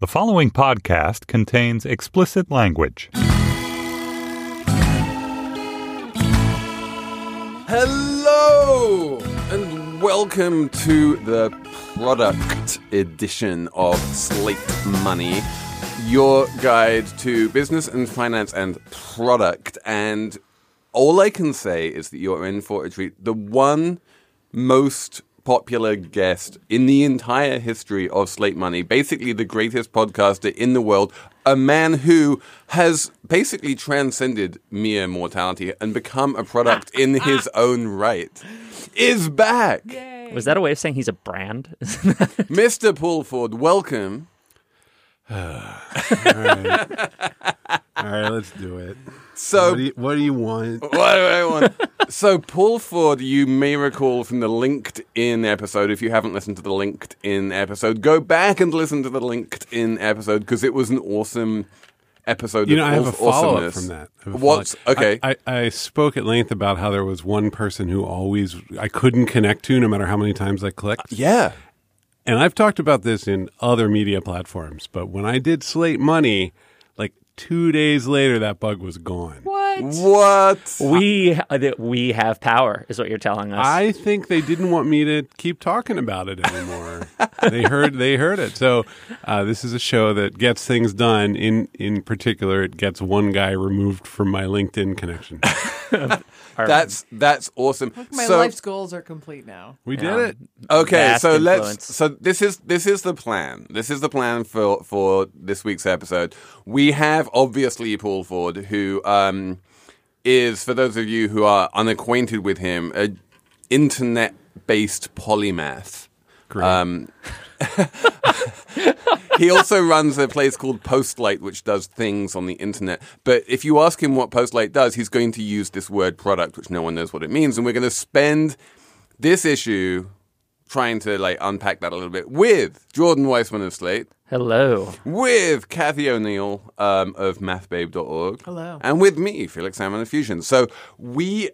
The following podcast contains explicit language. Hello, and welcome to the product edition of Slate Money, your guide to business and finance and product. And all I can say is that you're in for a treat. The one most popular guest in the entire history of Slate Money, basically the greatest podcaster in the world, a man who has basically transcended mere mortality and become a product in his own right, is back. Yay. Was that a way of saying he's a brand? Mr. Paul Ford, welcome. All right, let's do it. So, what do you want? What do I want? So, Paul Ford, you may recall from the LinkedIn episode. If you haven't listened to the LinkedIn episode, go back and listen to the LinkedIn episode because it was an awesome episode. You know, I have a follow-up from that. What's okay? I spoke at length about how there was one person who always I couldn't connect to, no matter how many times I clicked. Yeah. And I've talked about this in other media platforms, but when I did Slate Money, like 2 days later, that bug was gone. What? We have power, is what you're telling us. I think they didn't want me to keep talking about it anymore. They heard it. So this is a show that gets things done. In particular, it gets one guy removed from my LinkedIn connection. That's awesome. Look, my life's goals are complete now. We did it. Okay, vast so influence. This is the plan. This is the plan for this week's episode. We have obviously Paul Ford, who is, for those of you who are unacquainted with him, an internet-based polymath. Great. He also runs a place called Postlight, which does things on the internet. But if you ask him what Postlight does, he's going to use this word product, which no one knows what it means. And we're going to spend this issue trying to unpack that a little bit with Jordan Weissmann of Slate. Hello. With Kathy O'Neill of mathbabe.org. Hello. And with me, Felix Salmon of Fusion. So we...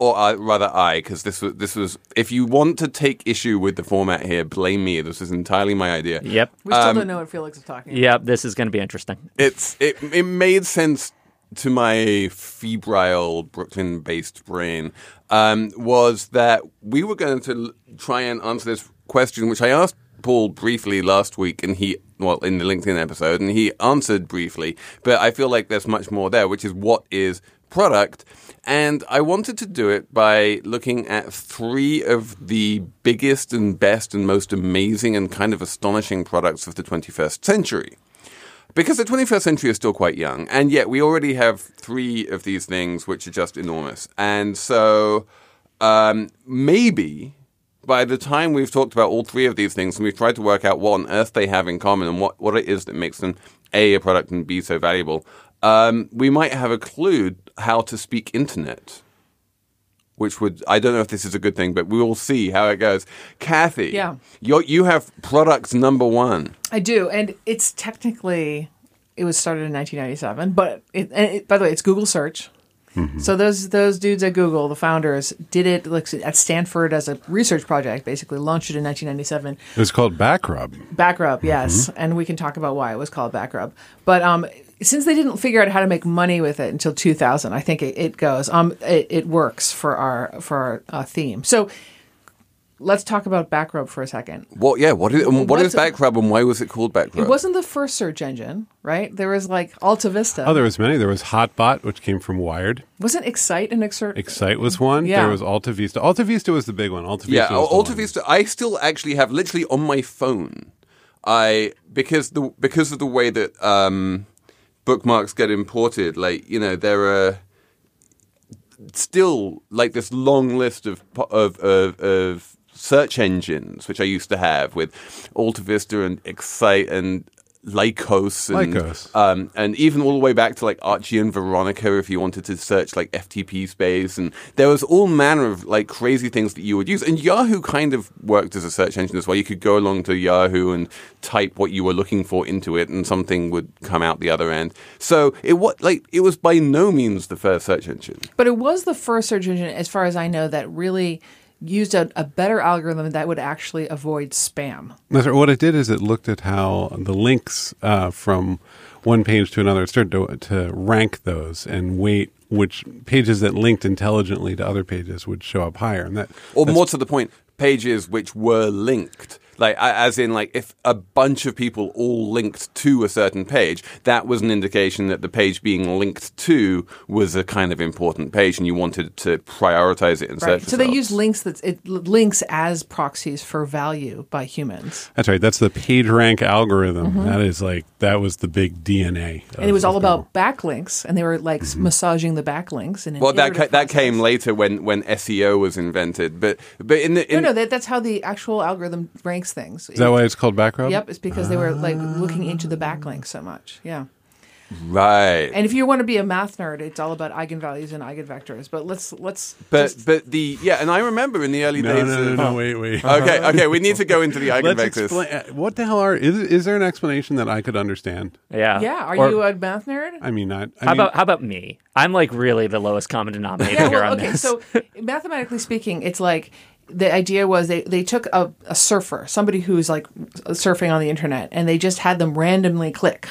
Or rather I, because this was, if you want to take issue with the format here, blame me. This was entirely my idea. Yep. We still don't know what Felix is talking about. Yep, this is going to be interesting. It made sense to my febrile Brooklyn-based brain, was that we were going to try and answer this question, which I asked Paul briefly last week, and in the LinkedIn episode, and he answered briefly, but I feel like there's much more there, which is what is product. And I wanted to do it by looking at three of the biggest and best and most amazing and kind of astonishing products of the 21st century. Because the 21st century is still quite young, and yet we already have three of these things which are just enormous. And so maybe by the time we've talked about all three of these things and we've tried to work out what on earth they have in common and what it is that makes them, A, a product, and B, so valuable, we might have a clue how to speak internet, which would, I don't know if this is a good thing, but we will see how it goes. Kathy, yeah. You have product number one. I do. And it's technically, it was started in 1997, but by the way, it's Google search. Mm-hmm. So those dudes at Google, the founders, did it at Stanford as a research project, basically launched it in 1997. It was called BackRub. BackRub, yes. Mm-hmm. And we can talk about why it was called BackRub. But since they didn't figure out how to make money with it until 2000, I think it goes. It works for our theme. So Let's talk about BackRub for a second. Well, yeah. What is BackRub and why was it called BackRub? It wasn't the first search engine, right? There was like AltaVista. Oh, there was many. There was Hotbot, which came from Wired. Wasn't Excite an excerpt? Excite was one. Yeah. There was AltaVista. AltaVista was the big one. AltaVista. I still actually have literally on my phone. Because of the way that bookmarks get imported, like, you know, there are still like this long list of search engines, which I used to have with AltaVista and Excite and Lycos. And even all the way back to like Archie and Veronica if you wanted to search like FTP space. And there was all manner of like crazy things that you would use. And Yahoo kind of worked as a search engine as well. You could go along to Yahoo and type what you were looking for into it and something would come out the other end. So it was by no means the first search engine. But it was the first search engine, as far as I know, that really used a better algorithm that would actually avoid spam. That's right. What it did is it looked at how the links from one page to another, it started to rank those and weight which pages that linked intelligently to other pages would show up higher. And more to the point, pages which were linked. Like, as in, like, if a bunch of people all linked to a certain page, that was an indication that the page being linked to was a kind of important page, and you wanted to prioritize it in search results. So they use links links as proxies for value by humans. That's right. That's the PageRank algorithm. Mm-hmm. That was the big DNA. And it was all about backlinks, and they were massaging the backlinks. That came later when SEO was invented, but that's how the actual algorithm ranks things. Is that why it's called BackRub? Yep, it's because they were looking into the backlink so much. Yeah. Right. And if you want to be a math nerd, it's all about eigenvalues and eigenvectors. But I remember in the early days. No, wait. Okay, we need to go into the eigenvectors. Let's explain, what the hell is there an explanation that I could understand? Yeah. Yeah, are you a math nerd? I mean, not. How about me? I'm like really the lowest common denominator on this. So mathematically speaking, it's like, the idea was they took a surfer, somebody who's like surfing on the internet, and they just had them randomly click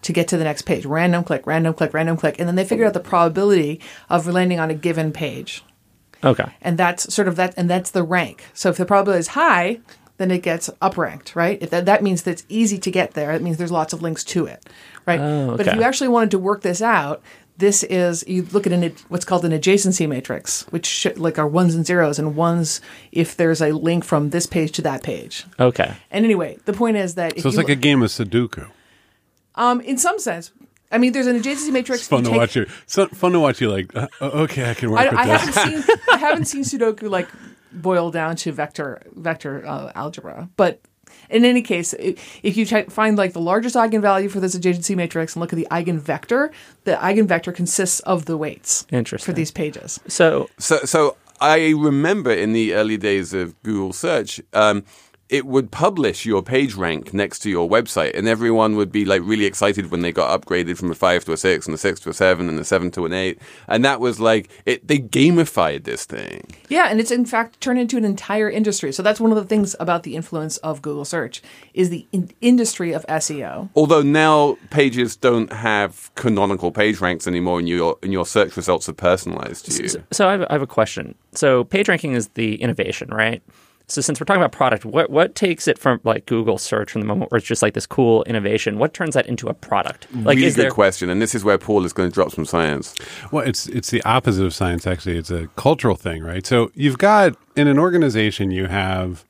to get to the next page. Random click, random click, random click. And then they figured out the probability of landing on a given page. Okay. And that's sort of that, and that's the rank. So if the probability is high, then it gets upranked, right? If that means that it's easy to get there. It means there's lots of links to it, right? Oh, okay. But if you actually wanted to work this out, you look at what's called an adjacency matrix, which are ones and zeros and ones if there's a link from this page to that page. Okay. And anyway, the point is that it's like a game of Sudoku. In some sense. I mean, there's an adjacency matrix. It's fun to watch you. Okay, I can work with this. I haven't seen Sudoku boil down to vector algebra, but in any case, if you find the largest eigenvalue for this adjacency matrix and look at the eigenvector consists of the weights for these pages. So I remember in the early days of Google search, it would publish your page rank next to your website, and everyone would be really excited when they got upgraded from a 5 to a 6, and a 6 to a 7, and a 7 to an 8, and that was they gamified this thing. Yeah, and it's in fact turned into an entire industry. So that's one of the things about the influence of Google search is the industry of SEO. Although now pages don't have canonical page ranks anymore, and your search results are personalized to you. So I have a question. So page ranking is the innovation, right? So since we're talking about product, what takes it from Google search from the moment where it's just this cool innovation? What turns that into a product? Really good question, and this is where Paul is going to drop some science. Well, it's the opposite of science, actually. It's a cultural thing, right? So you've got, in an organization, you have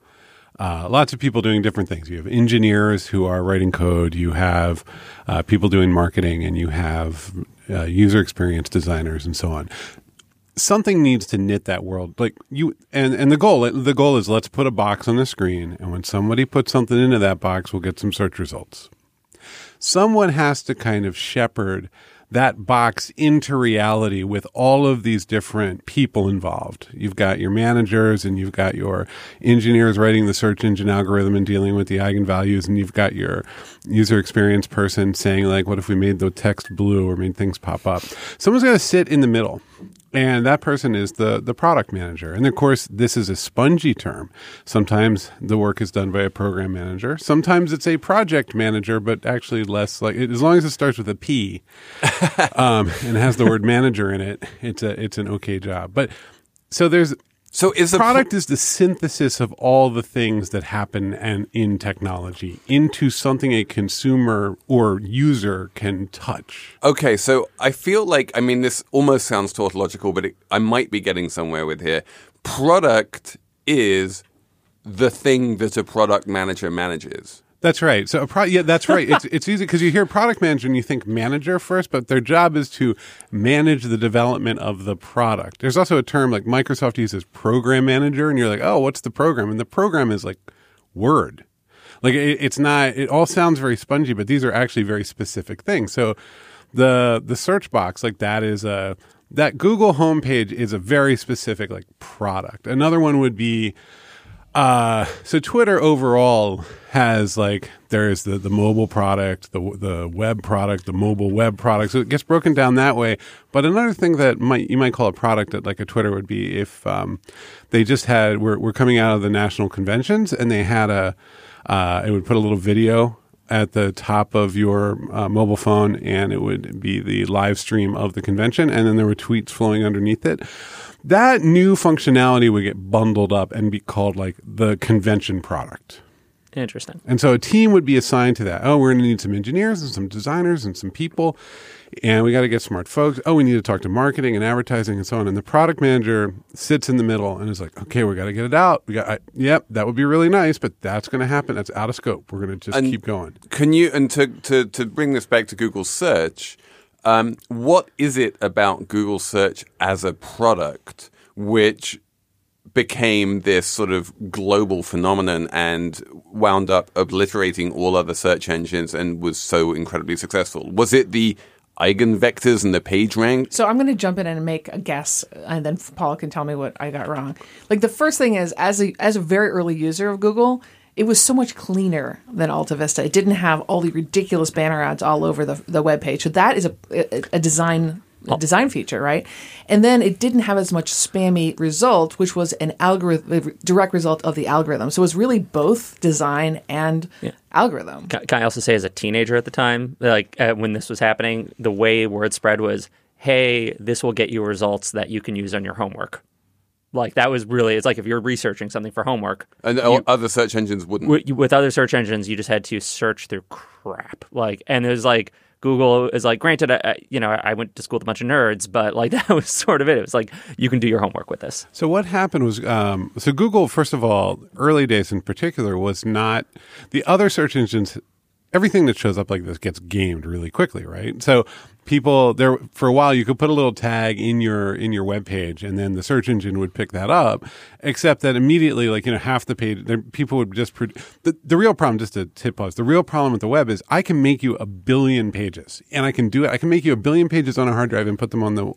lots of people doing different things. You have engineers who are writing code. You have people doing marketing, and you have user experience designers and so on. Something needs to knit that world. The goal is let's put a box on the screen, and when somebody puts something into that box, we'll get some search results. Someone has to kind of shepherd that box into reality with all of these different people involved. You've got your managers, and you've got your engineers writing the search engine algorithm and dealing with the eigenvalues, and you've got your user experience person saying, what if we made the text blue or made things pop up? Someone's going to sit in the middle. And that person is the product manager. And, of course, this is a spongy term. Sometimes the work is done by a program manager. Sometimes it's a project manager, but actually less as long as it starts with a P and has the word manager in it, it's an okay job. But so there's So is the product is the synthesis of all the things that happen and in technology into something a consumer or user can touch. Okay, so I feel like, I mean, this almost sounds tautological, but I might be getting somewhere with here. Product is the thing that a product manager manages. That's right. So, yeah, that's right. It's easy because you hear product manager and you think manager first, but their job is to manage the development of the product. There's also a term like Microsoft uses program manager, and you're like, oh, what's the program? And the program is like Word. Like it's not. It all sounds very spongy, but these are actually very specific things. So, the search box like that is a that Google homepage is a very specific like product. Another one would be. So Twitter overall has like there's the mobile product, the web product, the mobile web product. So it gets broken down that way. But another thing that you might call a product at like a Twitter would be if they just had we're coming out of the national conventions and they had it would put a little video at the top of your mobile phone and it would be the live stream of the convention and then there were tweets flowing underneath it. That new functionality would get bundled up and be called like the convention product. Interesting. And so a team would be assigned to that. Oh, we're going to need some engineers and some designers and some people. And we got to get smart folks. Oh, we need to talk to marketing and advertising and so on. And the product manager sits in the middle and is like, okay, we got to get it out. Yep, that would be really nice, but that's going to happen. That's out of scope. We're going to just keep going. Can you, and to bring this back to Google search, what is it about Google search as a product which became this sort of global phenomenon and wound up obliterating all other search engines and was so incredibly successful? Was it the eigenvectors and the page rank? So I'm going to jump in and make a guess, and then Paul can tell me what I got wrong. Like the first thing is, as a very early user of Google, it was so much cleaner than AltaVista. It didn't have all the ridiculous banner ads all over the webpage. So that is a design feature, right? And then it didn't have as much spammy result, which was an algorithm, direct result of the algorithm. So it was really both design and algorithm. Can I also say, as a teenager at the time, when this was happening, the way word spread was, hey, this will get you results that you can use on your homework. Like that was really, it's like if you're researching something for homework. And other search engines wouldn't. With other search engines, you just had to search through crap. And it was like Google is like, granted, I went to school with a bunch of nerds, but like that was sort of it. It was like, you can do your homework with this. So what happened was, so Google, first of all, early days in particular, was not, the other search engines, everything that shows up like this gets gamed really quickly, right? So people there for a while, you could put a little tag in your web page, and then the search engine would pick that up. Except that immediately, half the page, people would just the real problem. Just to tip off, the real problem with the web is I can make you 1 billion pages, and I can do it. I can make you 1 billion pages on a hard drive and put them on the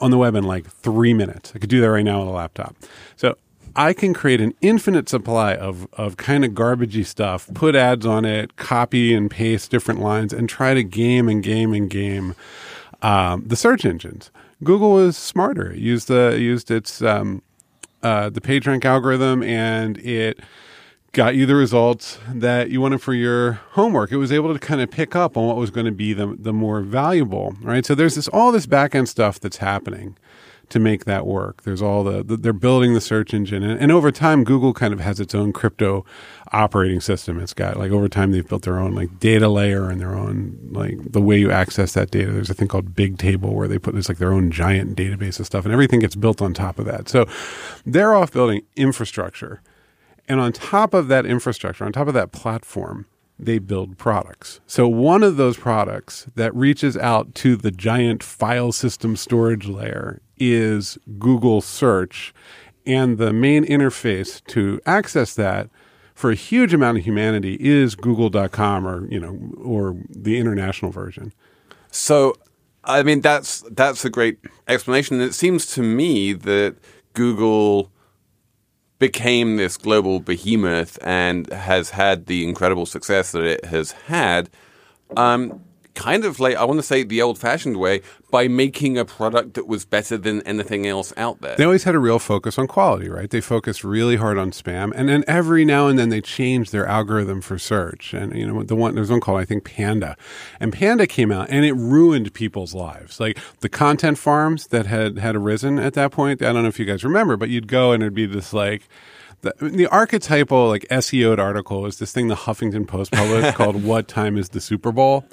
web in like 3 minutes. I could do that right now on a laptop. So I can create an infinite supply of kind of garbagey stuff, put ads on it, copy and paste different lines, and try to game the search engines. Google was smarter. It used its the PageRank algorithm, and it got you the results that you wanted for your homework. It was able to kind of pick up on what was going to be the more valuable, right? So there's all this back end stuff that's happening to make that work. There's all they're building the search engine. And over time, Google kind of has its own crypto operating system. It's got, over time, they've built their own, data layer and their own, the way you access that data. There's a thing called Bigtable where they put this, their own giant database of stuff, and everything gets built on top of that. So they're off building infrastructure. And on top of that infrastructure, on top of that platform, they build products. So one of those products that reaches out to the giant file system storage layer is Google Search, and the main interface to access that for a huge amount of humanity is google.com or the international version. So, I mean, that's a great explanation. It seems to me that Google became this global behemoth and has had the incredible success that it has had. kind of like, I want to say the old-fashioned way, by making a product that was better than anything else out there. They always had a real focus on quality, right? They focused really hard on spam. And then every now and then they changed their algorithm for search. And, you know, there was one called, I think, Panda. And Panda came out and it ruined people's lives. Like the content farms that had arisen at that point, I don't know if you guys remember, but you'd go and it'd be this like... The archetypal like SEO'd article is this thing the Huffington Post published called "What Time Is the Super Bowl?"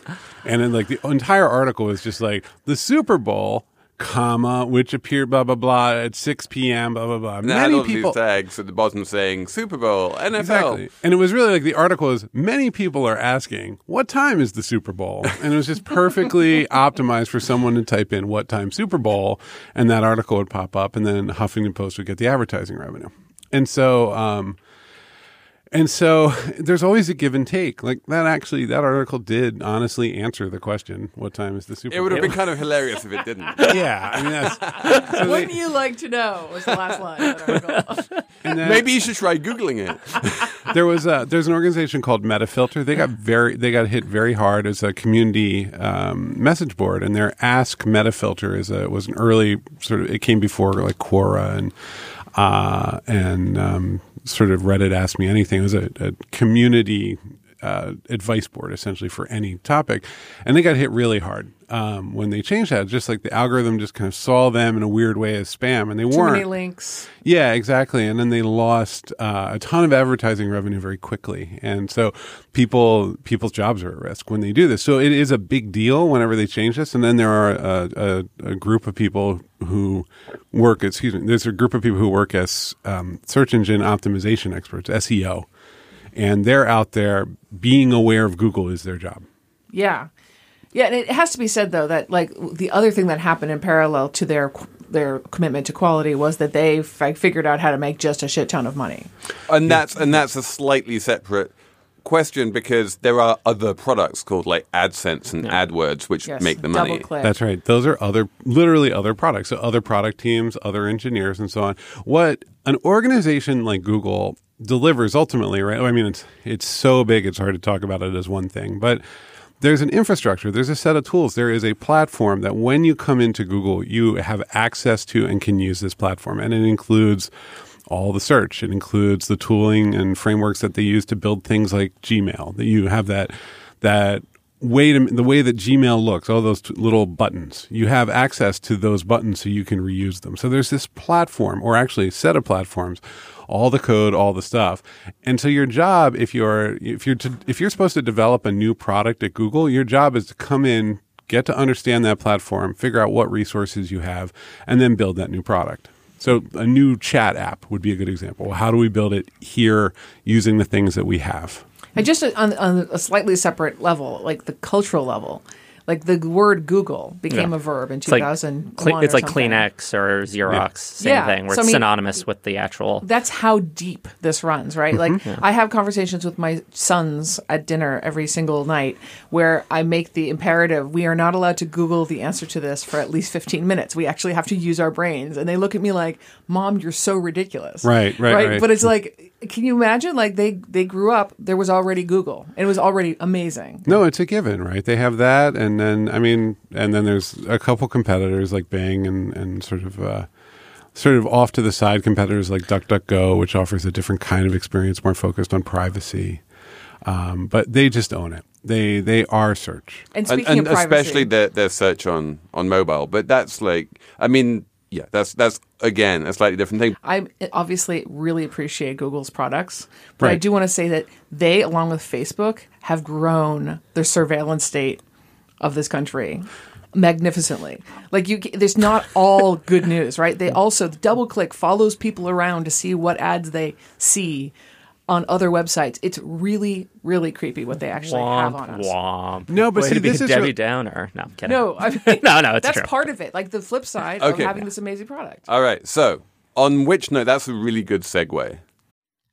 And then like the entire article is just like the Super Bowl, comma, which appeared blah blah blah at 6 p.m. blah blah blah. And many people these tags at the bottom saying Super Bowl, NFL. Exactly. And it was really like the article is many people are asking what time is the Super Bowl, and it was just perfectly optimized for someone to type in what time Super Bowl, and that article would pop up, and then Huffington Post would get the advertising revenue. And so there's always a give and take. Like that article did honestly answer the question, what time is the Super Bowl? It would have been kind of hilarious if it didn't. Yeah. I mean, wouldn't you like to know was the last line of that article. And then, maybe you should try Googling it. There's an organization called Metafilter. They got hit very hard as a community message board, and their Ask Metafilter was an early sort of, it came before like Quora and sort of Reddit Ask Me Anything. It was a community advice board, essentially, for any topic. And they got hit really hard when they changed that. Just like the algorithm just kind of saw them in a weird way as spam, and they weren't. Too many links. Yeah, exactly. And then they lost a ton of advertising revenue very quickly. And so people's jobs are at risk when they do this. So it is a big deal whenever they change this. And then there are a group of people who work, there's a group of people who work as search engine optimization experts, SEO. And they're out there being aware of Google is their job. Yeah. Yeah, and it has to be said, though, that like the other thing that happened in parallel to their commitment to quality was that they figured out how to make just a shit ton of money. And that's a slightly separate question, because there are other products called like AdSense and AdWords which make the money. Double-click. That's right. Those are literally other products. So other product teams, other engineers, and so on. What an organization like Google delivers ultimately, right? I mean, it's so big, it's hard to talk about it as one thing. But there's an infrastructure. There's a set of tools. There is a platform that when you come into Google, you have access to and can use this platform. And it includes all the search. It includes the tooling and frameworks that they use to build things like Gmail. That you have that the way that Gmail looks, all those little buttons. You have access to those buttons so you can reuse them. So there's this platform, or actually a set of platforms, all the code, all the stuff. And so your job, if you're supposed to develop a new product at Google, your job is to come in, get to understand that platform, figure out what resources you have, and then build that new product. So a new chat app would be a good example. How do we build it here using the things that we have? And just on a slightly separate level, like the cultural level, like the word Google became a verb in 2001. It's like Kleenex or Xerox, same thing, where it's synonymous with the actual. That's how deep this runs, right? Mm-hmm. Like I have conversations with my sons at dinner every single night where I make the imperative, we are not allowed to Google the answer to this for at least 15 minutes. We actually have to use our brains. And they look at me like, Mom, you're so ridiculous. Right. But it's like, can you imagine? Like they grew up, there was already Google. It was already amazing. No, it's a given, right? They have that, and then there's a couple competitors like Bing and sort of off to the side competitors like DuckDuckGo, which offers a different kind of experience, more focused on privacy. But they just own it. They are search, and especially their search on mobile. But that's like, I mean. Yeah, that's again a slightly different thing. I obviously really appreciate Google's products, but I do want to say that they, along with Facebook, have grown their surveillance state of this country magnificently. Like there's not all good news, right? They also DoubleClick follows people around to see what ads they see on other websites. It's really, really creepy what they actually have on us. Womp. No, but see, this is Debbie Downer. No, I'm kidding. No, I mean, no, it's true. That's part of it. Like the flip side of having this amazing product. All right. So, on which note, that's a really good segue.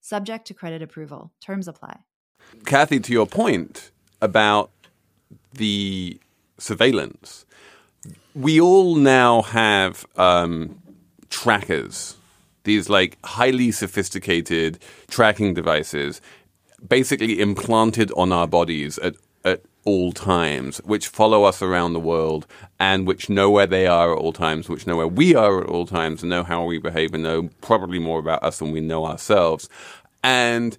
Subject to credit approval. Terms apply. Kathy, to your point about the surveillance, we all now have trackers, these like highly sophisticated tracking devices basically implanted on our bodies at all times, which follow us around the world and which know where they are at all times, which know where we are at all times, and know how we behave and know probably more about us than we know ourselves. And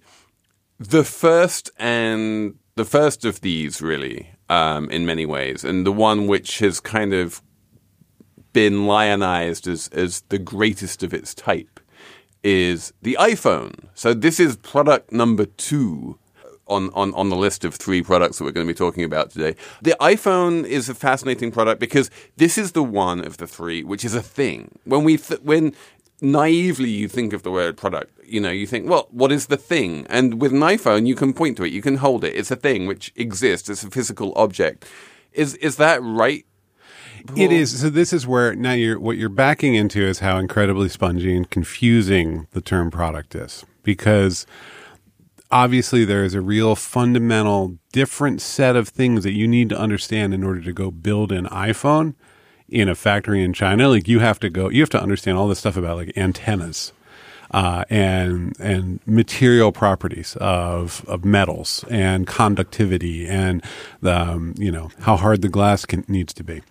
the first of these really, in many ways, and the one which has kind of been lionized as the greatest of its type, is the iPhone. So this is product number 2 on the list of 3 products that we're going to be talking about today. The iPhone is a fascinating product because this is the one of the 3 which is a thing. When naively you think of the word product, you know, you think, well, what is the thing? And with an iPhone, you can point to it, you can hold it. It's a thing which exists. It's a physical object. Is that right? It is. So this is where now what you're backing into is how incredibly spongy and confusing the term product is, because obviously there is a real fundamental different set of things that you need to understand in order to go build an iPhone in a factory in China. Like you have to understand all this stuff about like antennas and material properties of metals and conductivity and the how hard the glass needs to be.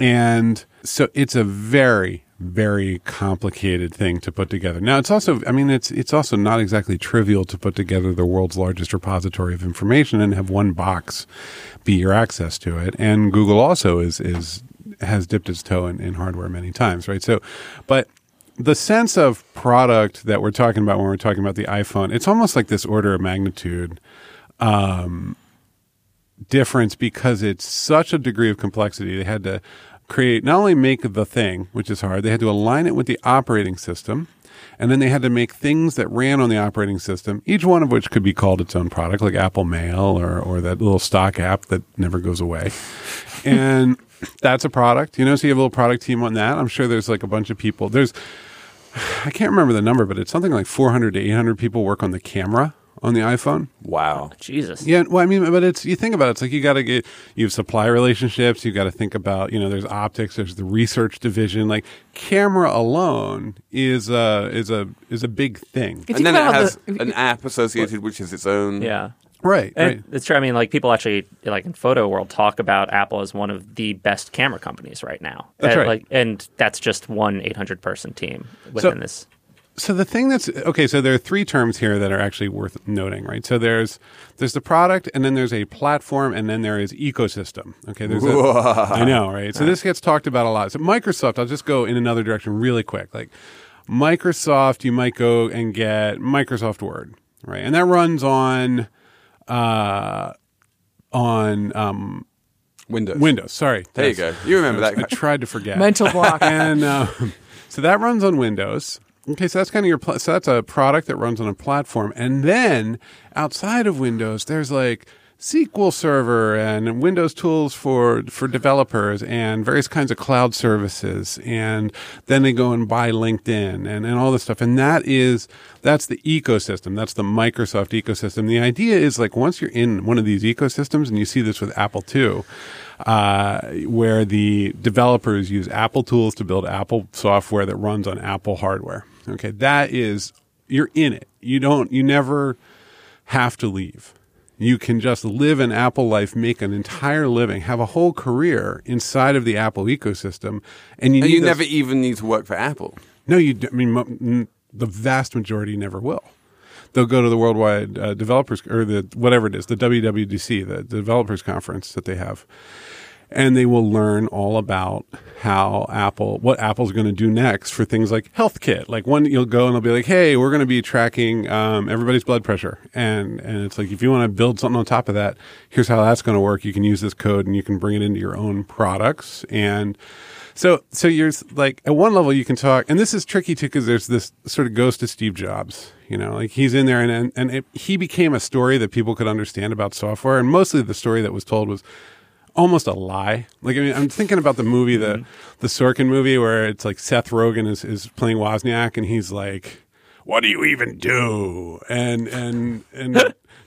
And so it's a very, very complicated thing to put together. Now, it's also, it's also not exactly trivial to put together the world's largest repository of information and have one box be your access to it. And Google also has dipped its toe in hardware many times, right? So, but the sense of product that we're talking about when we're talking about the iPhone, it's almost like this order of magnitude difference, because it's such a degree of complexity. They had to create, not only make the thing, which is hard, they had to align it with the operating system, and then they had to make things that ran on the operating system, each one of which could be called its own product, like Apple Mail or that little stock app that never goes away. And that's a product, so you have a little product team on that. I'm sure there's like a bunch of people. I can't remember the number, but it's something like 400 to 800 people work on the camera on the iPhone. Wow. Jesus. Yeah, well, but it's, you think about it, it's like you have supply relationships, you've got to think about, there's optics, there's the research division, like camera alone is a big thing. And then it has an app associated, which is its own. Yeah. Right, right. It's true. People actually, in photo world, talk about Apple as one of the best camera companies right now. That's right. And that's just one 800-person team within this. So the thing that's okay, so there are 3 terms here that are actually worth noting, right? So there's the product, and then there's a platform, and then there is ecosystem. Okay, I know, right? So this gets talked about a lot. So Microsoft, I'll just go in another direction really quick. Like Microsoft, you might go and get Microsoft Word, right? And that runs on Windows. Sorry. There you go. You remember that. I tried to forget. Mental block. And so that runs on Windows. Okay, so that's kind of so that's a product that runs on a platform. And then outside of Windows, there's like SQL Server and Windows tools for developers and various kinds of cloud services. And then they go and buy LinkedIn and all this stuff. And that's the ecosystem. That's the Microsoft ecosystem. The idea is like once you're in one of these ecosystems, and you see this with Apple too, where the developers use Apple tools to build Apple software that runs on Apple hardware. Okay, that is, you're in it. You never have to leave. You can just live an Apple life, make an entire living, have a whole career inside of the Apple ecosystem. And you never even need to work for Apple. No, the vast majority never will. They'll go to the worldwide developers, or the WWDC, the developers conference that they have. And they will learn all about what Apple's going to do next for things like HealthKit. Like one, you'll go and they'll be like, hey, we're going to be tracking everybody's blood pressure. And it's like, if you want to build something on top of that, here's how that's going to work. You can use this code and you can bring it into your own products. And so you're like, at one level you can talk, and this is tricky too, because there's this sort of goes to Steve Jobs. He's in there and he became a story that people could understand about software. And mostly the story that was told was, almost a lie. Like, I mean, I'm thinking about the movie, the Sorkin movie, where it's like Seth Rogen is playing Wozniak, and he's like, "What do you even do?" And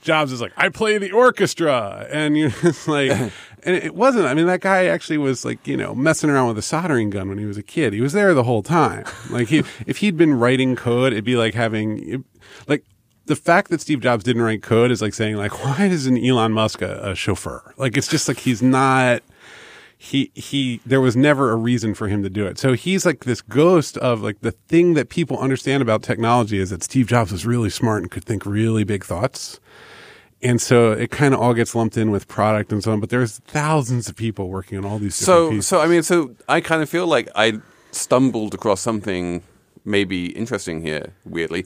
Jobs is like, "I play the orchestra," and you like, and it wasn't. I mean, that guy actually was like, you know, messing around with a soldering gun when he was a kid. He was there the whole time. Like, he, if he'd been writing code, it'd be like having like. The fact that Steve Jobs didn't write code is like saying, like, why isn't Elon Musk a chauffeur? Like, it's just like he's not – he there was never a reason for him to do it. So he's like this ghost of like the thing that people understand about technology is that Steve Jobs was really smart and could think really big thoughts. And so it kind of all gets lumped in with product and so on. But there's thousands of people working on all these different pieces. So, I mean, so I kind of feel like I stumbled across something maybe interesting here, weirdly.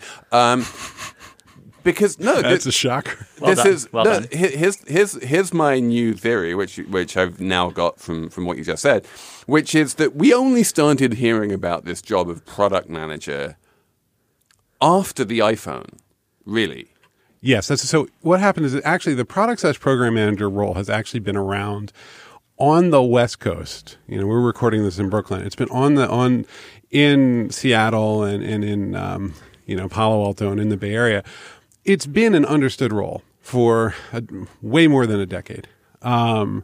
Because that's a shocker. Here's my new theory, which I've now got from what you just said, which is that we only started hearing about this job of product manager after the iPhone, really. Yes. So what happened is that actually the product/program manager role has actually been around on the West Coast. You know, we're recording this in Brooklyn. It's been in Seattle and in you know, Palo Alto and in the Bay Area. It's been an understood role for way more than a decade. You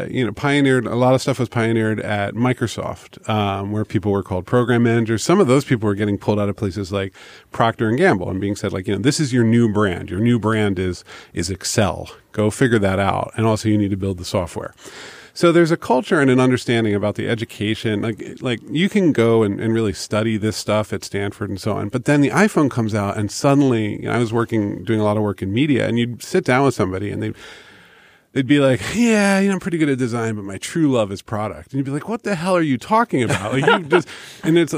know, pioneered, a lot of stuff was pioneered at Microsoft, where people were called program managers. Some of those people were getting pulled out of places like Procter & Gamble and being said, like, you know, this is your new brand. Your new brand is Excel. Go figure that out. And also you need to build the software. So there's a culture and an understanding about the education. Like you can go and really study this stuff at Stanford and so on. But then the iPhone comes out and suddenly, you know, I was doing a lot of work in media, and you'd sit down with somebody and they'd be like, yeah, you know, I'm pretty good at design, but my true love is product. And you'd be like, what the hell are you talking about? Like, you just, and it's,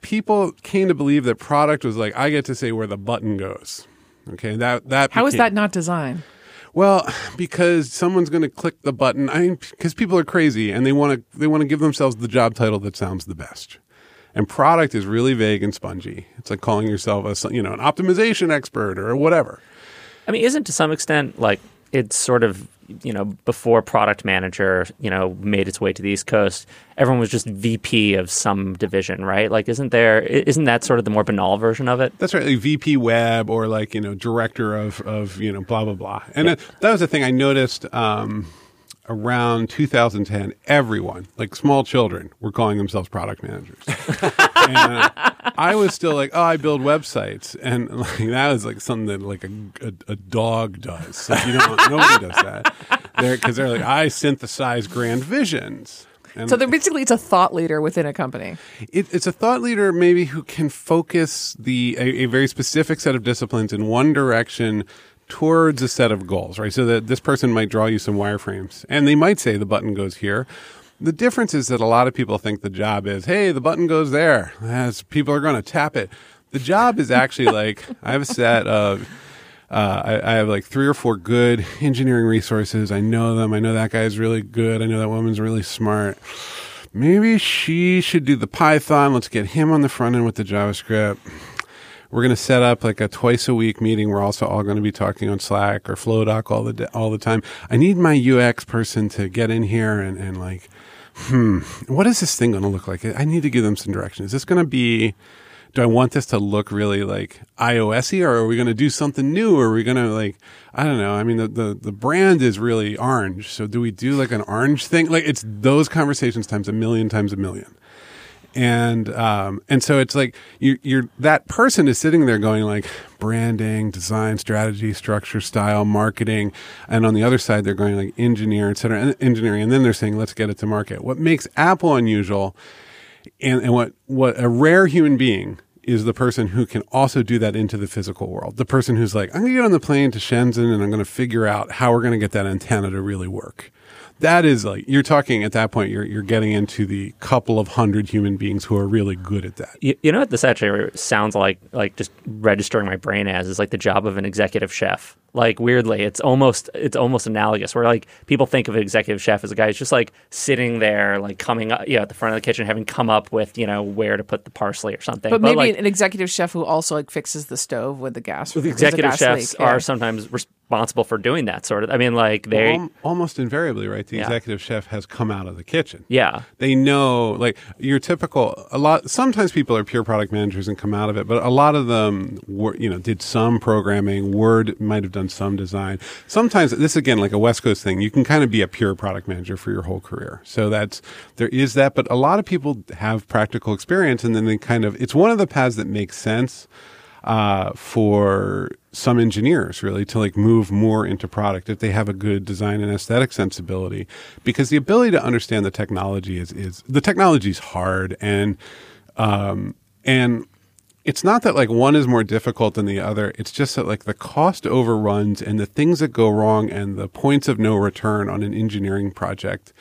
people came to believe that product was like, I get to say where the button goes. Okay. How is that not design? Well, because someone's going to click the button. I mean, because people are crazy and they want to give themselves the job title that sounds the best. And product is really vague and spongy. It's like calling yourself an optimization expert or whatever. I mean, isn't to some extent like it's sort of, you know, before product manager, you know, made its way to the East Coast, everyone was just VP of some division, right? Like, isn't that sort of the more banal version of it? That's right. Like VP web or like, you know, director of you know, blah, blah, blah. And yeah. That was the thing I noticed around 2010, everyone, like small children, were calling themselves product managers. And I was still like, oh, I build websites. And like, that was like something that like a dog does. Like, nobody does that. Because they're like, I synthesize grand visions. And so they're basically, it's a thought leader within a company. It's a thought leader maybe who can focus a very specific set of disciplines in one direction towards a set of goals, right? So that this person might draw you some wireframes. And they might say the button goes here. The difference is that a lot of people think the job is, hey, the button goes there. As people are going to tap it. The job is actually like, I have a set of, I have like 3 or 4 good engineering resources. I know them. I know that guy's really good. I know that woman's really smart. Maybe she should do the Python. Let's get him on the front end with the JavaScript. We're going to set up like a twice-a-week meeting. We're also all going to be talking on Slack or FlowDoc all the time. I need my UX person to get in here and like, what is this thing going to look like? I need to give them some direction. Is this going to be, do I want this to look really like iOS-y, or are we going to do something new? Or are we going to like, I don't know. I mean, the brand is really orange. So do we do like an orange thing? Like, it's those conversations times a million. And so it's like you're that person is sitting there going like branding, design, strategy, structure, style, marketing, and on the other side they're going like engineer, et cetera, and engineering, and then they're saying let's get it to market. What makes Apple unusual, and what a rare human being is the person who can also do that into the physical world. The person who's like, I'm going to get on the plane to Shenzhen and I'm going to figure out how we're going to get that antenna to really work. That is like, you're talking at that point, you're getting into the couple of hundred human beings who are really good at that. You know what this actually sounds like just registering my brain as, is like the job of an executive chef. Like, weirdly, it's almost analogous, where like people think of an executive chef as a guy who's just like sitting there, like coming up, at the front of the kitchen, having come up with, you know, where to put the parsley or something. But maybe like, an executive chef who also like fixes the stove with the gas. Executive chefs are sometimes responsible for doing that sort of. I mean, like they almost invariably, right? The executive chef has come out of the kitchen. Yeah, they know. Like your typical, a lot. Sometimes people are pure product managers and come out of it, but a lot of them were, you know, did some programming. Word might have done some design. Sometimes this again, like a West Coast thing, you can kind of be a pure product manager for your whole career. So that's there is that. But a lot of people have practical experience, and then they kind of it's one of the paths that makes sense. For some engineers, really, to like move more into product if they have a good design and aesthetic sensibility, because the ability to understand the technology is the technology's hard, and it's not that like one is more difficult than the other. It's just that like the cost overruns and the things that go wrong and the points of no return on an engineering project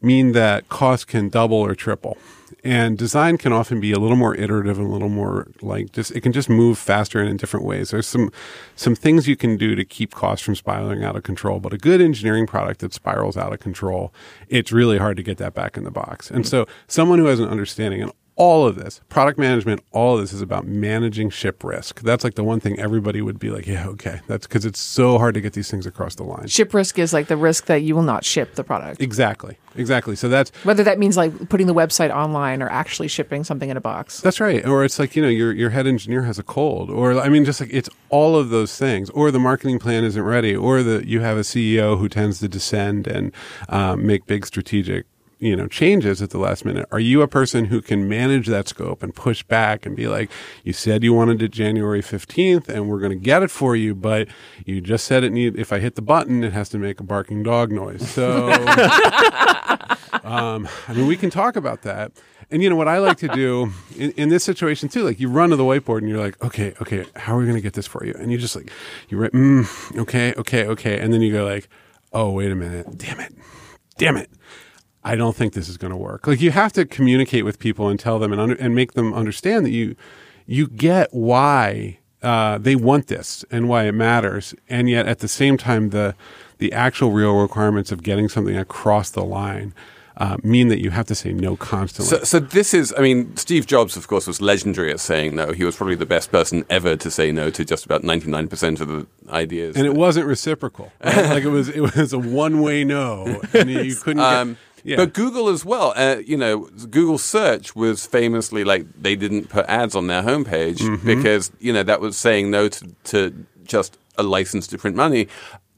mean that cost can double or triple. And design can often be a little more iterative and a little more like just it can just move faster and in different ways. There's some things you can do to keep costs from spiraling out of control. But a good engineering product that spirals out of control, it's really hard to get that back in the box. And so someone who has an understanding and all of this, product management, all of this is about managing ship risk. That's like the one thing everybody would be like, yeah, okay. That's because it's so hard to get these things across the line. Ship risk is like the risk that you will not ship the product. Exactly. Exactly. So that's whether that means like putting the website online or actually shipping something in a box. That's right. Or it's like, you know, your head engineer has a cold, or I mean, just like it's all of those things, or the marketing plan isn't ready, or the you have a CEO who tends to descend and make big strategic, you know, changes at the last minute. Are you a person who can manage that scope and push back and be like, you said you wanted it January 15th and we're going to get it for you, but you just said it need, if I hit the button, it has to make a barking dog noise. So, I mean, we can talk about that. And, you know, what I like to do in this situation, too, like you run to the whiteboard and you're like, okay, how are we going to get this for you? And you just like, you write, okay. And then you go like, oh, wait a minute. Damn it. I don't think this is going to work. Like you have to communicate with people and tell them and make them understand that you get why they want this and why it matters. And yet at the same time, the actual real requirements of getting something across the line mean that you have to say no constantly. So this is, I mean, Steve Jobs, of course, was legendary at saying no. He was probably the best person ever to say no to just about 99% of the ideas. And it wasn't reciprocal. Right? Like it was a one-way no. And you couldn't get... Yeah. But Google as well, you know, Google search was famously like they didn't put ads on their homepage because, you know, that was saying no to just a license to print money.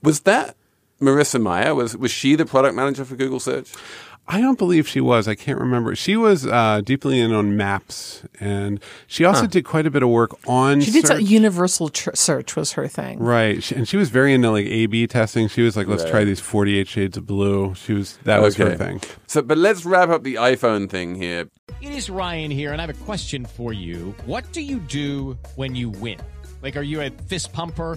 Was that Marissa Mayer? Was she the product manager for Google search? I don't believe she was. I can't remember. She was deeply in on maps, and she also did quite a bit of work on. She did universal search was her thing, right? And she was very into like A/B testing. She was like, let's try these 48 shades of blue. That was her thing. So, but let's wrap up the iPhone thing here. It is Ryan here, and I have a question for you. What do you do when you win? Like, are you a fist pumper?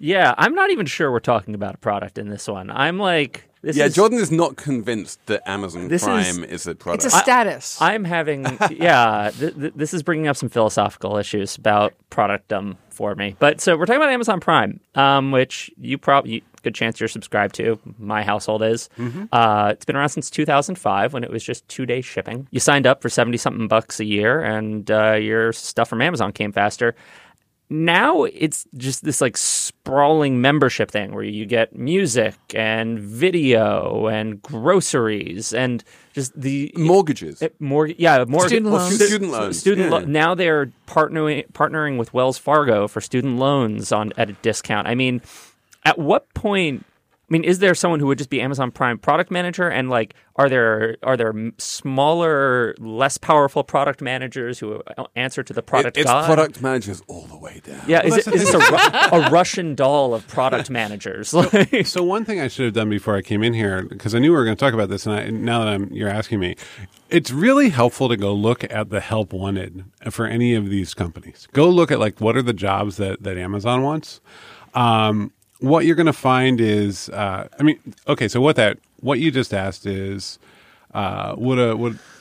Yeah, I'm not even sure we're talking about a product in this one. I'm like, this is... Jordan is not convinced that Amazon Prime is a product. It's a status. I'm having, this is bringing up some philosophical issues about productdom for me. But so we're talking about Amazon Prime, which you probably, good chance you're subscribed to. My household is. It's been around since 2005 when it was just 2-day shipping. You signed up for 70-something bucks a year, and your stuff from Amazon came faster. Now it's just this like sprawling membership thing where you get music and video and groceries and just the mortgages. Student loans. Now they're partnering with Wells Fargo for student loans at a discount. I mean, at what point? I mean, is there someone who would just be Amazon Prime product manager? And like, are there smaller, less powerful product managers who answer to the product god? It's product managers all the way down. Yeah, is this a Russian doll of product managers? So one thing I should have done before I came in here, because I knew we were going to talk about this, and now that you're asking me, it's really helpful to go look at the help wanted for any of these companies. Go look at like what are the jobs that Amazon wants. what you're going to find is, so what you just asked is,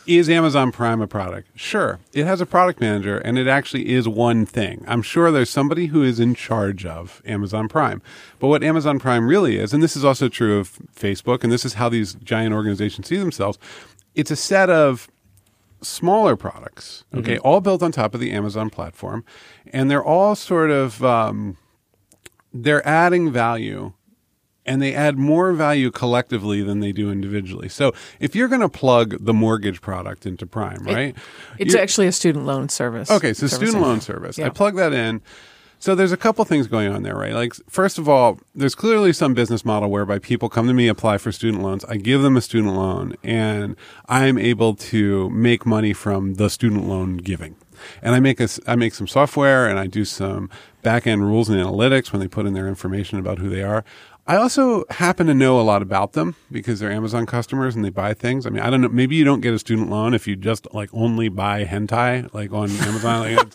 is Amazon Prime a product? Sure. It has a product manager, and it actually is one thing. I'm sure there's somebody who is in charge of Amazon Prime. But what Amazon Prime really is, and this is also true of Facebook, and this is how these giant organizations see themselves, it's a set of smaller products, okay, mm-hmm. all built on top of the Amazon platform. And they're all sort of, they're adding value, and they add more value collectively than they do individually. So if you're going to plug the mortgage product into Prime, right? It's actually a student loan service. Okay, so student loan service. Yeah. I plug that in. So there's a couple things going on there, right? Like, first of all, there's clearly some business model whereby people come to me, apply for student loans. I give them a student loan, and I'm able to make money from the student loan giving. And I make some software, and I do some back-end rules and analytics when they put in their information about who they are. I also happen to know a lot about them because they're Amazon customers and they buy things. I mean, I don't know. Maybe you don't get a student loan if you just only buy hentai on Amazon.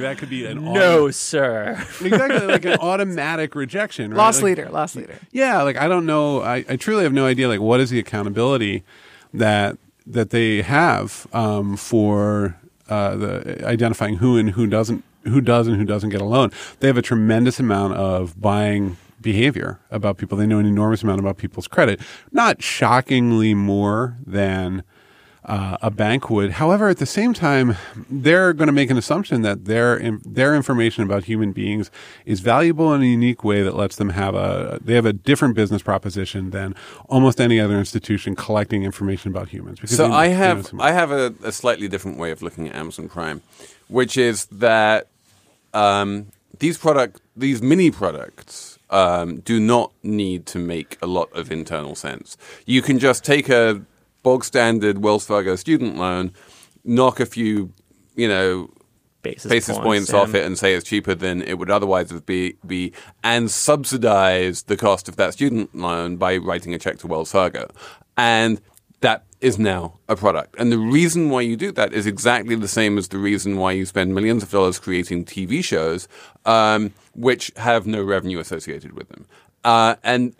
That could be an no, sir. Exactly, an automatic rejection. Right? Loss leader. Yeah, I don't know. I truly have no idea. What is the accountability that they have for the identifying who and who doesn't. Who doesn't get a loan. They have a tremendous amount of buying behavior about people. They know an enormous amount about people's credit, not shockingly more than a bank would. However, at the same time, they're going to make an assumption that their information about human beings is valuable in a unique way that lets them have a different business proposition than almost any other institution collecting information about humans. So I have a slightly different way of looking at Amazon Prime, which is that these mini products do not need to make a lot of internal sense. You can just take a bog standard Wells Fargo student loan, knock a few, basis points off it, and say it's cheaper than it would otherwise be, and subsidize the cost of that student loan by writing a check to Wells Fargo, and that is now a product. And the reason why you do that is exactly the same as the reason why you spend millions of dollars creating TV shows, which have no revenue associated with them. And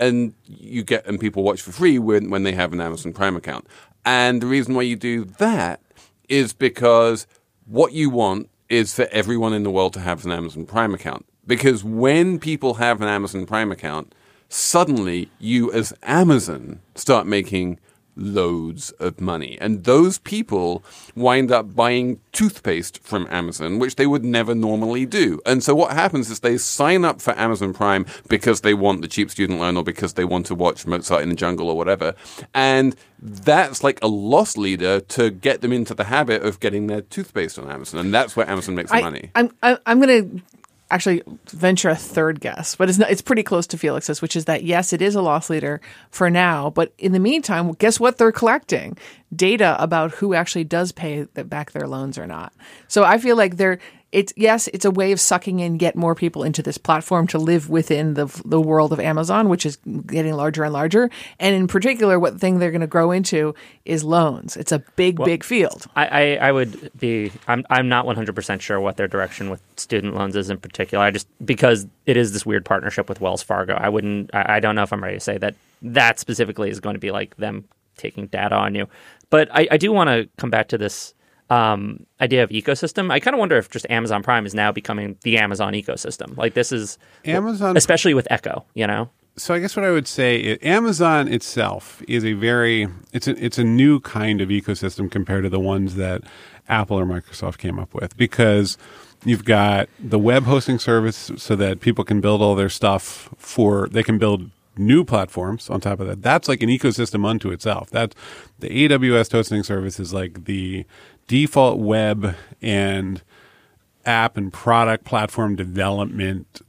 people watch for free when they have an Amazon Prime account. And the reason why you do that is because what you want is for everyone in the world to have an Amazon Prime account. Because when people have an Amazon Prime account, suddenly you as Amazon start making loads of money. And those people wind up buying toothpaste from Amazon, which they would never normally do. And so what happens is they sign up for Amazon Prime because they want the cheap student loan or because they want to watch Mozart in the Jungle or whatever. And that's like a loss leader to get them into the habit of getting their toothpaste on Amazon. And that's where Amazon makes the money. I'm going to actually venture a third guess, but it's pretty close to Felix's, which is that, yes, it is a loss leader for now. But in the meantime, well, guess what they're collecting? Data about who actually does pay back their loans or not. So I feel like it's a way of sucking in, get more people into this platform to live within the world of Amazon, which is getting larger and larger. And in particular, what thing they're going to grow into is loans. It's a big field. I'm not 100% sure what their direction with student loans is in particular. Because it is this weird partnership with Wells Fargo. I don't know if I'm ready to say that specifically is going to be like them taking data on you. But I do want to come back to this idea of ecosystem. I kind of wonder if just Amazon Prime is now becoming the Amazon ecosystem. This is Amazon, especially with Echo, So I guess what I would say is Amazon itself is it's a new kind of ecosystem compared to the ones that Apple or Microsoft came up with, because you've got the web hosting service so that people can build all their stuff they can build new platforms on top of that. That's like an ecosystem unto itself. That's the AWS hosting service is like the default web and app and product platform development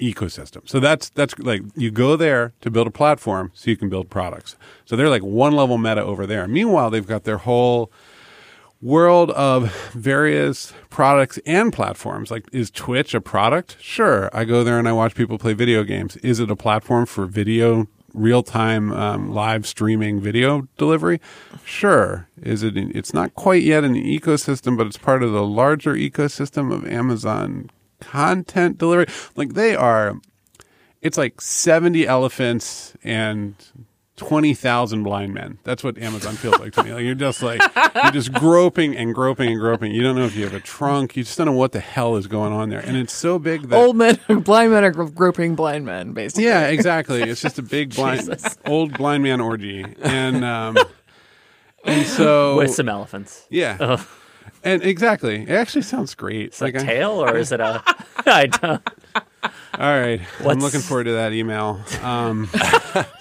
ecosystem. So that's like you go there to build a platform so you can build products. So they're like one level meta over there. Meanwhile, they've got their whole world of various products and platforms. Is Twitch a product? Sure. I go there and I watch people play video games. Is it a platform for video real-time live streaming video delivery? Sure. It's not quite yet an ecosystem, but it's part of the larger ecosystem of Amazon content delivery. Like they are, it's like 70 elephants and 20,000 blind men. That's what Amazon feels like to me. Like you're just groping and groping and groping. You don't know if you have a trunk. You just don't know what the hell is going on there. And it's so big that old men, blind men are groping blind men, basically. Yeah, exactly. It's just a big old blind man orgy, and so with some elephants. Yeah. Ugh. And exactly, it actually sounds great. Is it like a tail or is it a? I don't. All right. I'm looking forward to that email.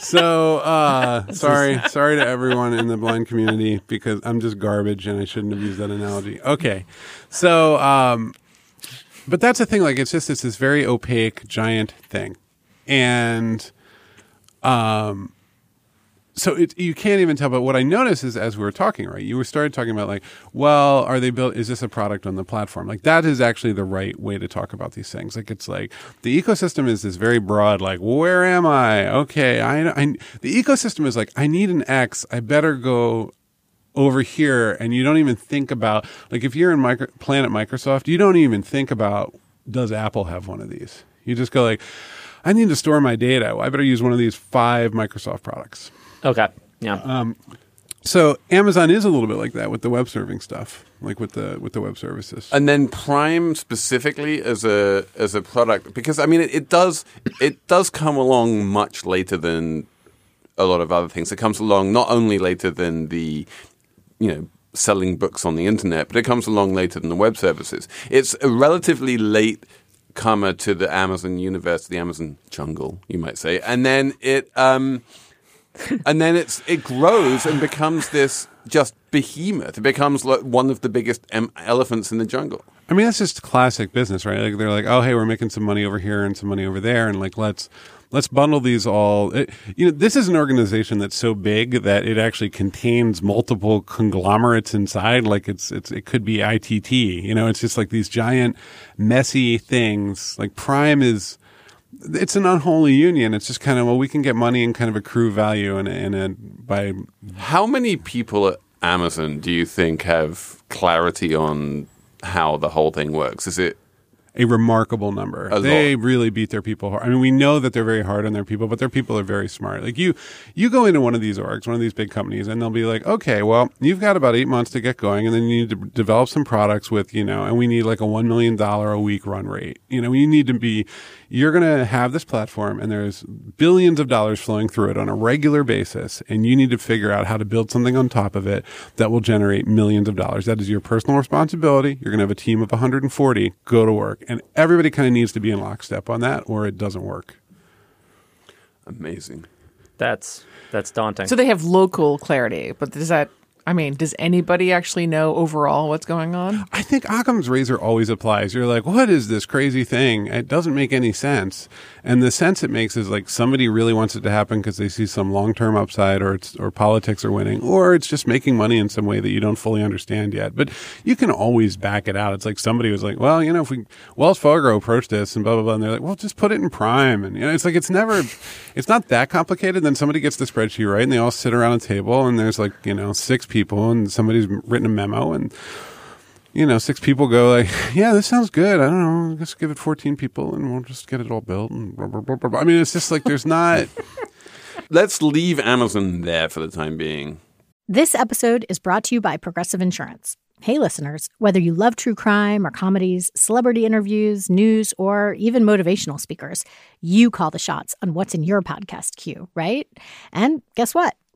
Sorry to everyone in the blind community because I'm just garbage and I shouldn't have used that analogy. Okay. So, but that's the thing. Like, it's this very opaque, giant thing. And you can't even tell. But what I noticed is as we were talking, right, you started talking about like, well, are they built? Is this a product on the platform? Like that is actually the right way to talk about these things. Like it's like the ecosystem is this very broad, like where am I? Okay, the ecosystem is like, I need an X. I better go over here. And you don't even think about, like if you're in Planet Microsoft, you don't even think about, does Apple have one of these? You just go like, I need to store my data. I better use one of these 5 Microsoft products. Okay. Yeah. So Amazon is a little bit like that with the web serving stuff, like with the web services. And then Prime specifically as a product, because I mean it does come along much later than a lot of other things. It comes along not only later than the selling books on the internet, but it comes along later than the web services. It's a relatively late comer to the Amazon universe, the Amazon jungle, you might say, and then it. And then it grows and becomes this just behemoth. It becomes like one of the biggest elephants in the jungle. I mean, that's just classic business, right? Like they're like, oh, hey, we're making some money over here and some money over there, and like let's bundle these all. This is an organization that's so big that it actually contains multiple conglomerates inside. Like it could be ITT. It's just like these giant, messy things. Like Prime is. It's an unholy union. It's just kind of, well, we can get money and kind of accrue value and by. How many people at Amazon do you think have clarity on how the whole thing works? Is it a remarkable number? They really beat their people hard. I mean, we know that they're very hard on their people, but their people are very smart. Like you go into one of these orgs, one of these big companies, and they'll be like, okay, well, you've got about 8 months to get going, and then you need to develop some products with, and we need like a $1 million a week run rate. You need to be, you're going to have this platform, and there's billions of dollars flowing through it on a regular basis, and you need to figure out how to build something on top of it that will generate millions of dollars. That is your personal responsibility. You're going to have a team of 140. Go to work. And everybody kind of needs to be in lockstep on that, or it doesn't work. Amazing. That's daunting. So they have local clarity, but does anybody actually know overall what's going on? I think Occam's razor always applies. You're like, what is this crazy thing? It doesn't make any sense. And the sense it makes is like somebody really wants it to happen because they see some long-term upside or politics are winning, or it's just making money in some way that you don't fully understand yet. But you can always back it out. It's like somebody was like, well, if Wells Fargo approached this and blah, blah, blah. And they're like, well, just put it in Prime. And it's like, it's not that complicated. Then somebody gets the spreadsheet right and they all sit around a table and there's like, 6 people and somebody's written a memo and 6 people go like, yeah, this sounds good. I don't know, let's give it 14 people and we'll just get it all built and blah, blah, blah, blah. I mean, it's just like there's not. Let's leave Amazon there for the time being. This episode is brought to you by Progressive Insurance. Hey, listeners, whether you love true crime or comedies, celebrity interviews, news, or even motivational speakers, you call the shots on what's in your podcast queue, right? And guess what?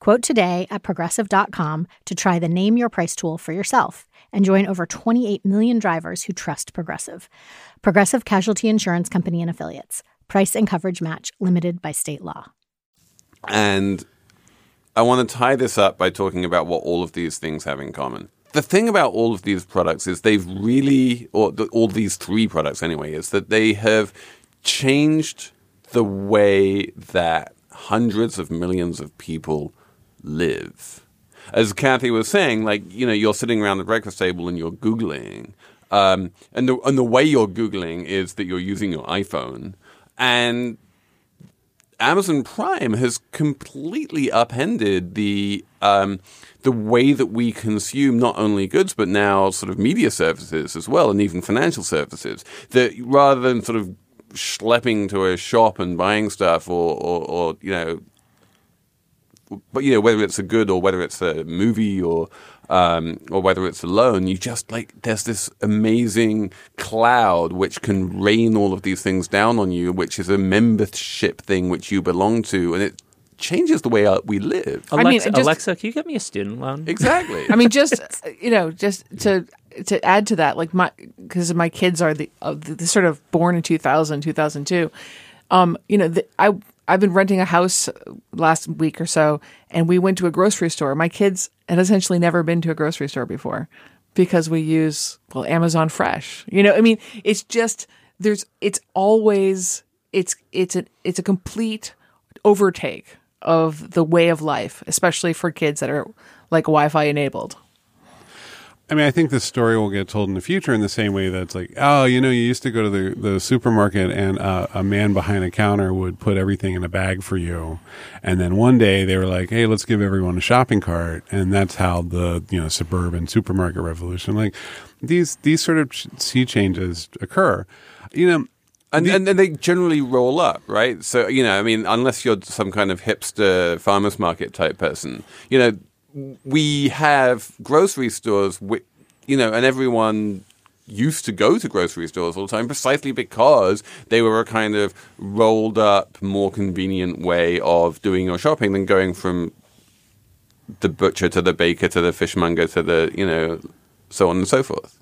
Quote today at Progressive.com to try the Name Your Price tool for yourself and join over 28 million drivers who trust Progressive. Progressive Casualty Insurance Company and Affiliates. Price and coverage match limited by state law. And I want to tie this up by talking about what all of these things have in common. the thing about all of these products is they've really, or all these three products anyway, is that they have changed the way that hundreds of millions of people live. As Kathy was saying, like, you know, you're sitting around the breakfast table and you're Googling. And the way you're Googling is that you're using your iPhone. And Amazon Prime has completely upended the way that we consume not only goods, but now sort of media services as well, and even financial services. That rather than sort of schlepping to a shop and buying stuff or you know, but you know, whether it's a good or whether it's a movie or whether it's a loan, you just like there's this amazing cloud which can rain all of these things down on you, which is a membership thing which you belong to, and it changes the way we live. Alexa, can you get me a student loan? Exactly. I mean, just you know, just to add to that, like because my kids are the sort of born in 2000, 2002. You know, I've been renting a house last week or so, and we went to a grocery store. My kids had essentially never been to a grocery store before because we use, well, Amazon Fresh. You know, I mean, it's just it's a complete overtake of the way of life, especially for kids that are like Wi-Fi enabled. I mean, I think this story will get told in the future in the same way that's like, oh, you know, you used to go to the supermarket and a man behind a counter would put everything in a bag for you. And then one day they were like, hey, let's give everyone a shopping cart. And that's how the, you know, suburban supermarket revolution, like these sort of sea changes occur, you know. And they generally roll up, right? So, you know, I mean, unless you're some kind of hipster farmer's market type person, you know, we have grocery stores, you know, and everyone used to go to grocery stores all the time precisely because they were a kind of rolled up, more convenient way of doing your shopping than going from the butcher to the baker to the fishmonger to the, you know, so on and so forth.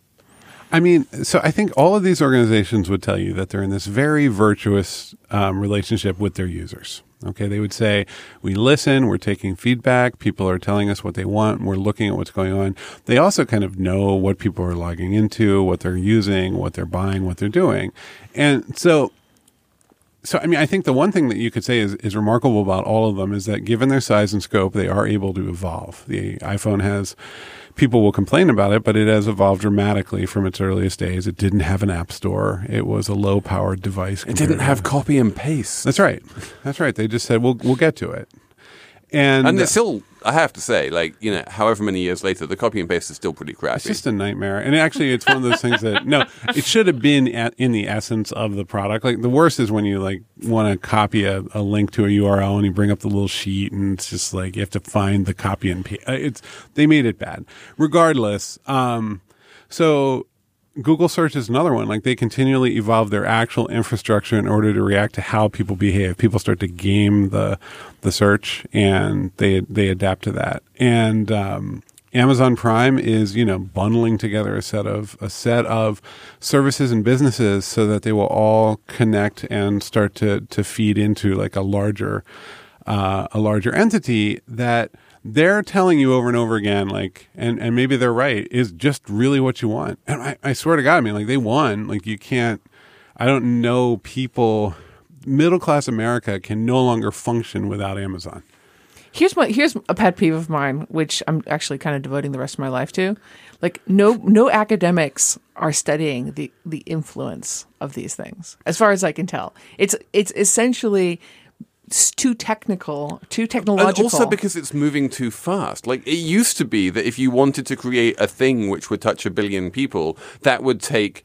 I mean, so I think all of these organizations would tell you that they're in this very virtuous relationship with their users. Okay, they would say, we listen, we're taking feedback, people are telling us what they want, we're looking at what's going on. They also kind of know what people are logging into, what they're using, what they're buying, what they're doing. And so I mean, I think the one thing that you could say is remarkable about all of them is that given their size and scope, they are able to evolve. The iPhone has... people will complain about it, but it has evolved dramatically from its earliest days. It didn't have an app store. It was a low-powered device. It didn't have copy and paste. That's right. They just said, we'll get to it. And it's still, I have to say, like, you know, however many years later, the copy and paste is still pretty crappy. It's just a nightmare. And actually, it's one of those things that, no, it should have been in the essence of the product. Like, the worst is when you, like, want to copy a link to a URL and you bring up the little sheet and it's just like, you have to find the copy and paste. They made it bad. Regardless, so... Google search is another one. Like, they continually evolve their actual infrastructure in order to react to how people behave. People start to game the search, and they adapt to that. And Amazon Prime is, you know, bundling together a set of services and businesses so that they will all connect and start to feed into like a larger entity that they're telling you over and over again, like, and maybe they're right, is just really what you want. And I swear to God, I mean, like, they won. Like, you can't, I don't know people, middle-class America can no longer function without Amazon. Here's a pet peeve of mine, which I'm actually kind of devoting the rest of my life to. Like, no academics are studying the influence of these things, as far as I can tell. It's essentially... it's too technical, too technological. And also because it's moving too fast. Like, it used to be that if you wanted to create a thing which would touch 1 billion people, that would take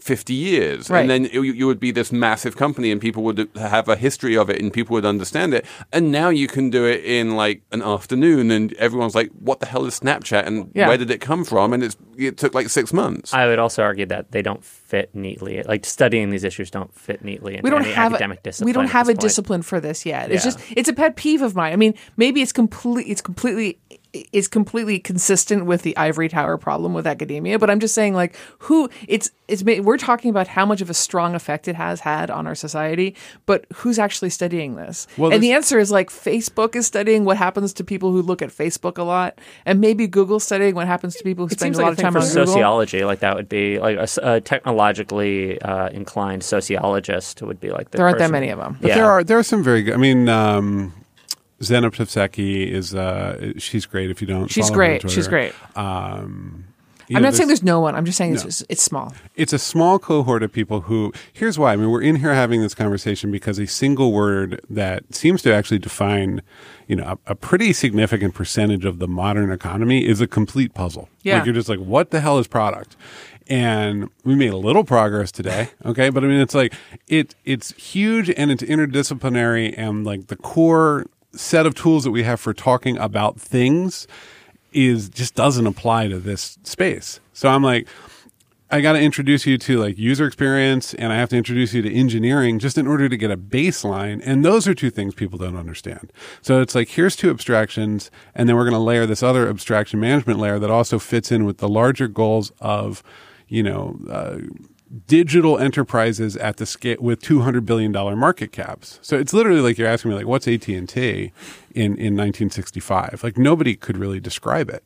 50 years. Right. And then you would be this massive company and people would have a history of it and people would understand it. And now you can do it in like an afternoon and everyone's like, what the hell is Snapchat and where did it come from? And it took like 6 months. I would also argue that they don't fit neatly. Like, studying these issues don't fit neatly into any academic discipline. We don't have a discipline for this yet. It's just, it's a pet peeve of mine. I mean, maybe it's completely is completely consistent with the ivory tower problem with academia. But I'm just saying, like, we're talking about how much of a strong effect it has had on our society, but who's actually studying this? Well, and the answer is, like, Facebook is studying what happens to people who look at Facebook a lot, and maybe Google's studying what happens to people who spend a lot of time on Google. Sociology, like, that would be like a technologically inclined sociologist would be like the there aren't person. That many of them. But yeah. There are some very good. I mean, Zena Psaki is she's great. If you don't, she's great. She's great. I'm not saying there's no one. I'm just saying it's small. It's a small cohort of people who. Here's why. I mean, we're in here having this conversation because a single word that seems to actually define, you know, a pretty significant percentage of the modern economy is a complete puzzle. Yeah, like, you're just like, what the hell is product? And we made a little progress today, okay? But I mean, it's like it's huge and it's interdisciplinary, and like the core set of tools that we have for talking about things is just doesn't apply to this space. So I'm like, I got to introduce you to like user experience, and I have to introduce you to engineering just in order to get a baseline. And those are two things people don't understand. So it's like, here's two abstractions, and then we're going to layer this other abstraction management layer that also fits in with the larger goals of, you know, digital enterprises at the scale with $200 billion market caps. So it's literally like you're asking me, like, what's AT&T in 1965? Like, nobody could really describe it.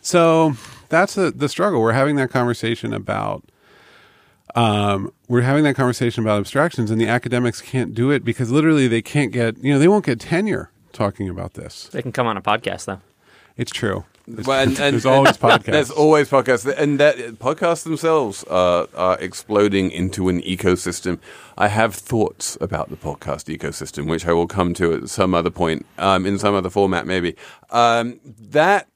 So that's the struggle. We're having that conversation about abstractions, and the academics can't do it because literally they can't get, you know, they won't get tenure talking about this. They can come on a podcast, though. It's true. There's always podcasts. There's always podcasts. And podcasts themselves are exploding into an ecosystem. I have thoughts about the podcast ecosystem, which I will come to at some other point, in some other format maybe. That,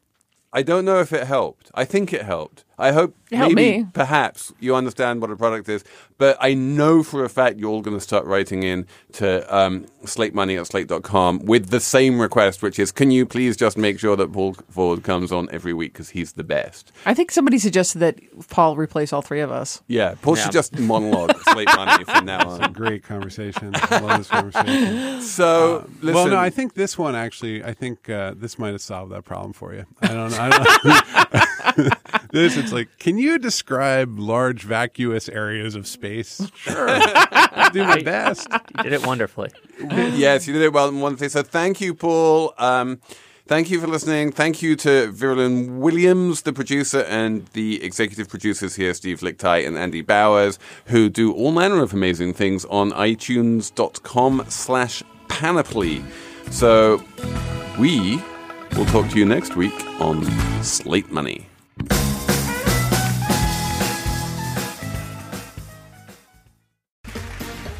I don't know if it helped. I think it helped. I hope maybe, perhaps, you understand what a product is. But I know for a fact you're all going to start writing in to slatemoney@slate.com with the same request, which is, can you please just make sure that Paul Ford comes on every week because he's the best? I think somebody suggested that Paul replace all three of us. Yeah, Paul should just monologue Slate Money from now on. It's a great conversation. I love this conversation. So, listen. Well, no, I think this one actually, this might have solved that problem for you. I don't know. It's like, can you describe large vacuous areas of space? Sure. I'll do my best. You did it wonderfully. Yes, you did it well and wonderfully. So thank you, Paul. Thank you for listening. Thank you to Virulyn Williams, the producer, and the executive producers here, Steve Lichtai and Andy Bowers, who do all manner of amazing things on itunes.com/panoply. So we will talk to you next week on Slate Money.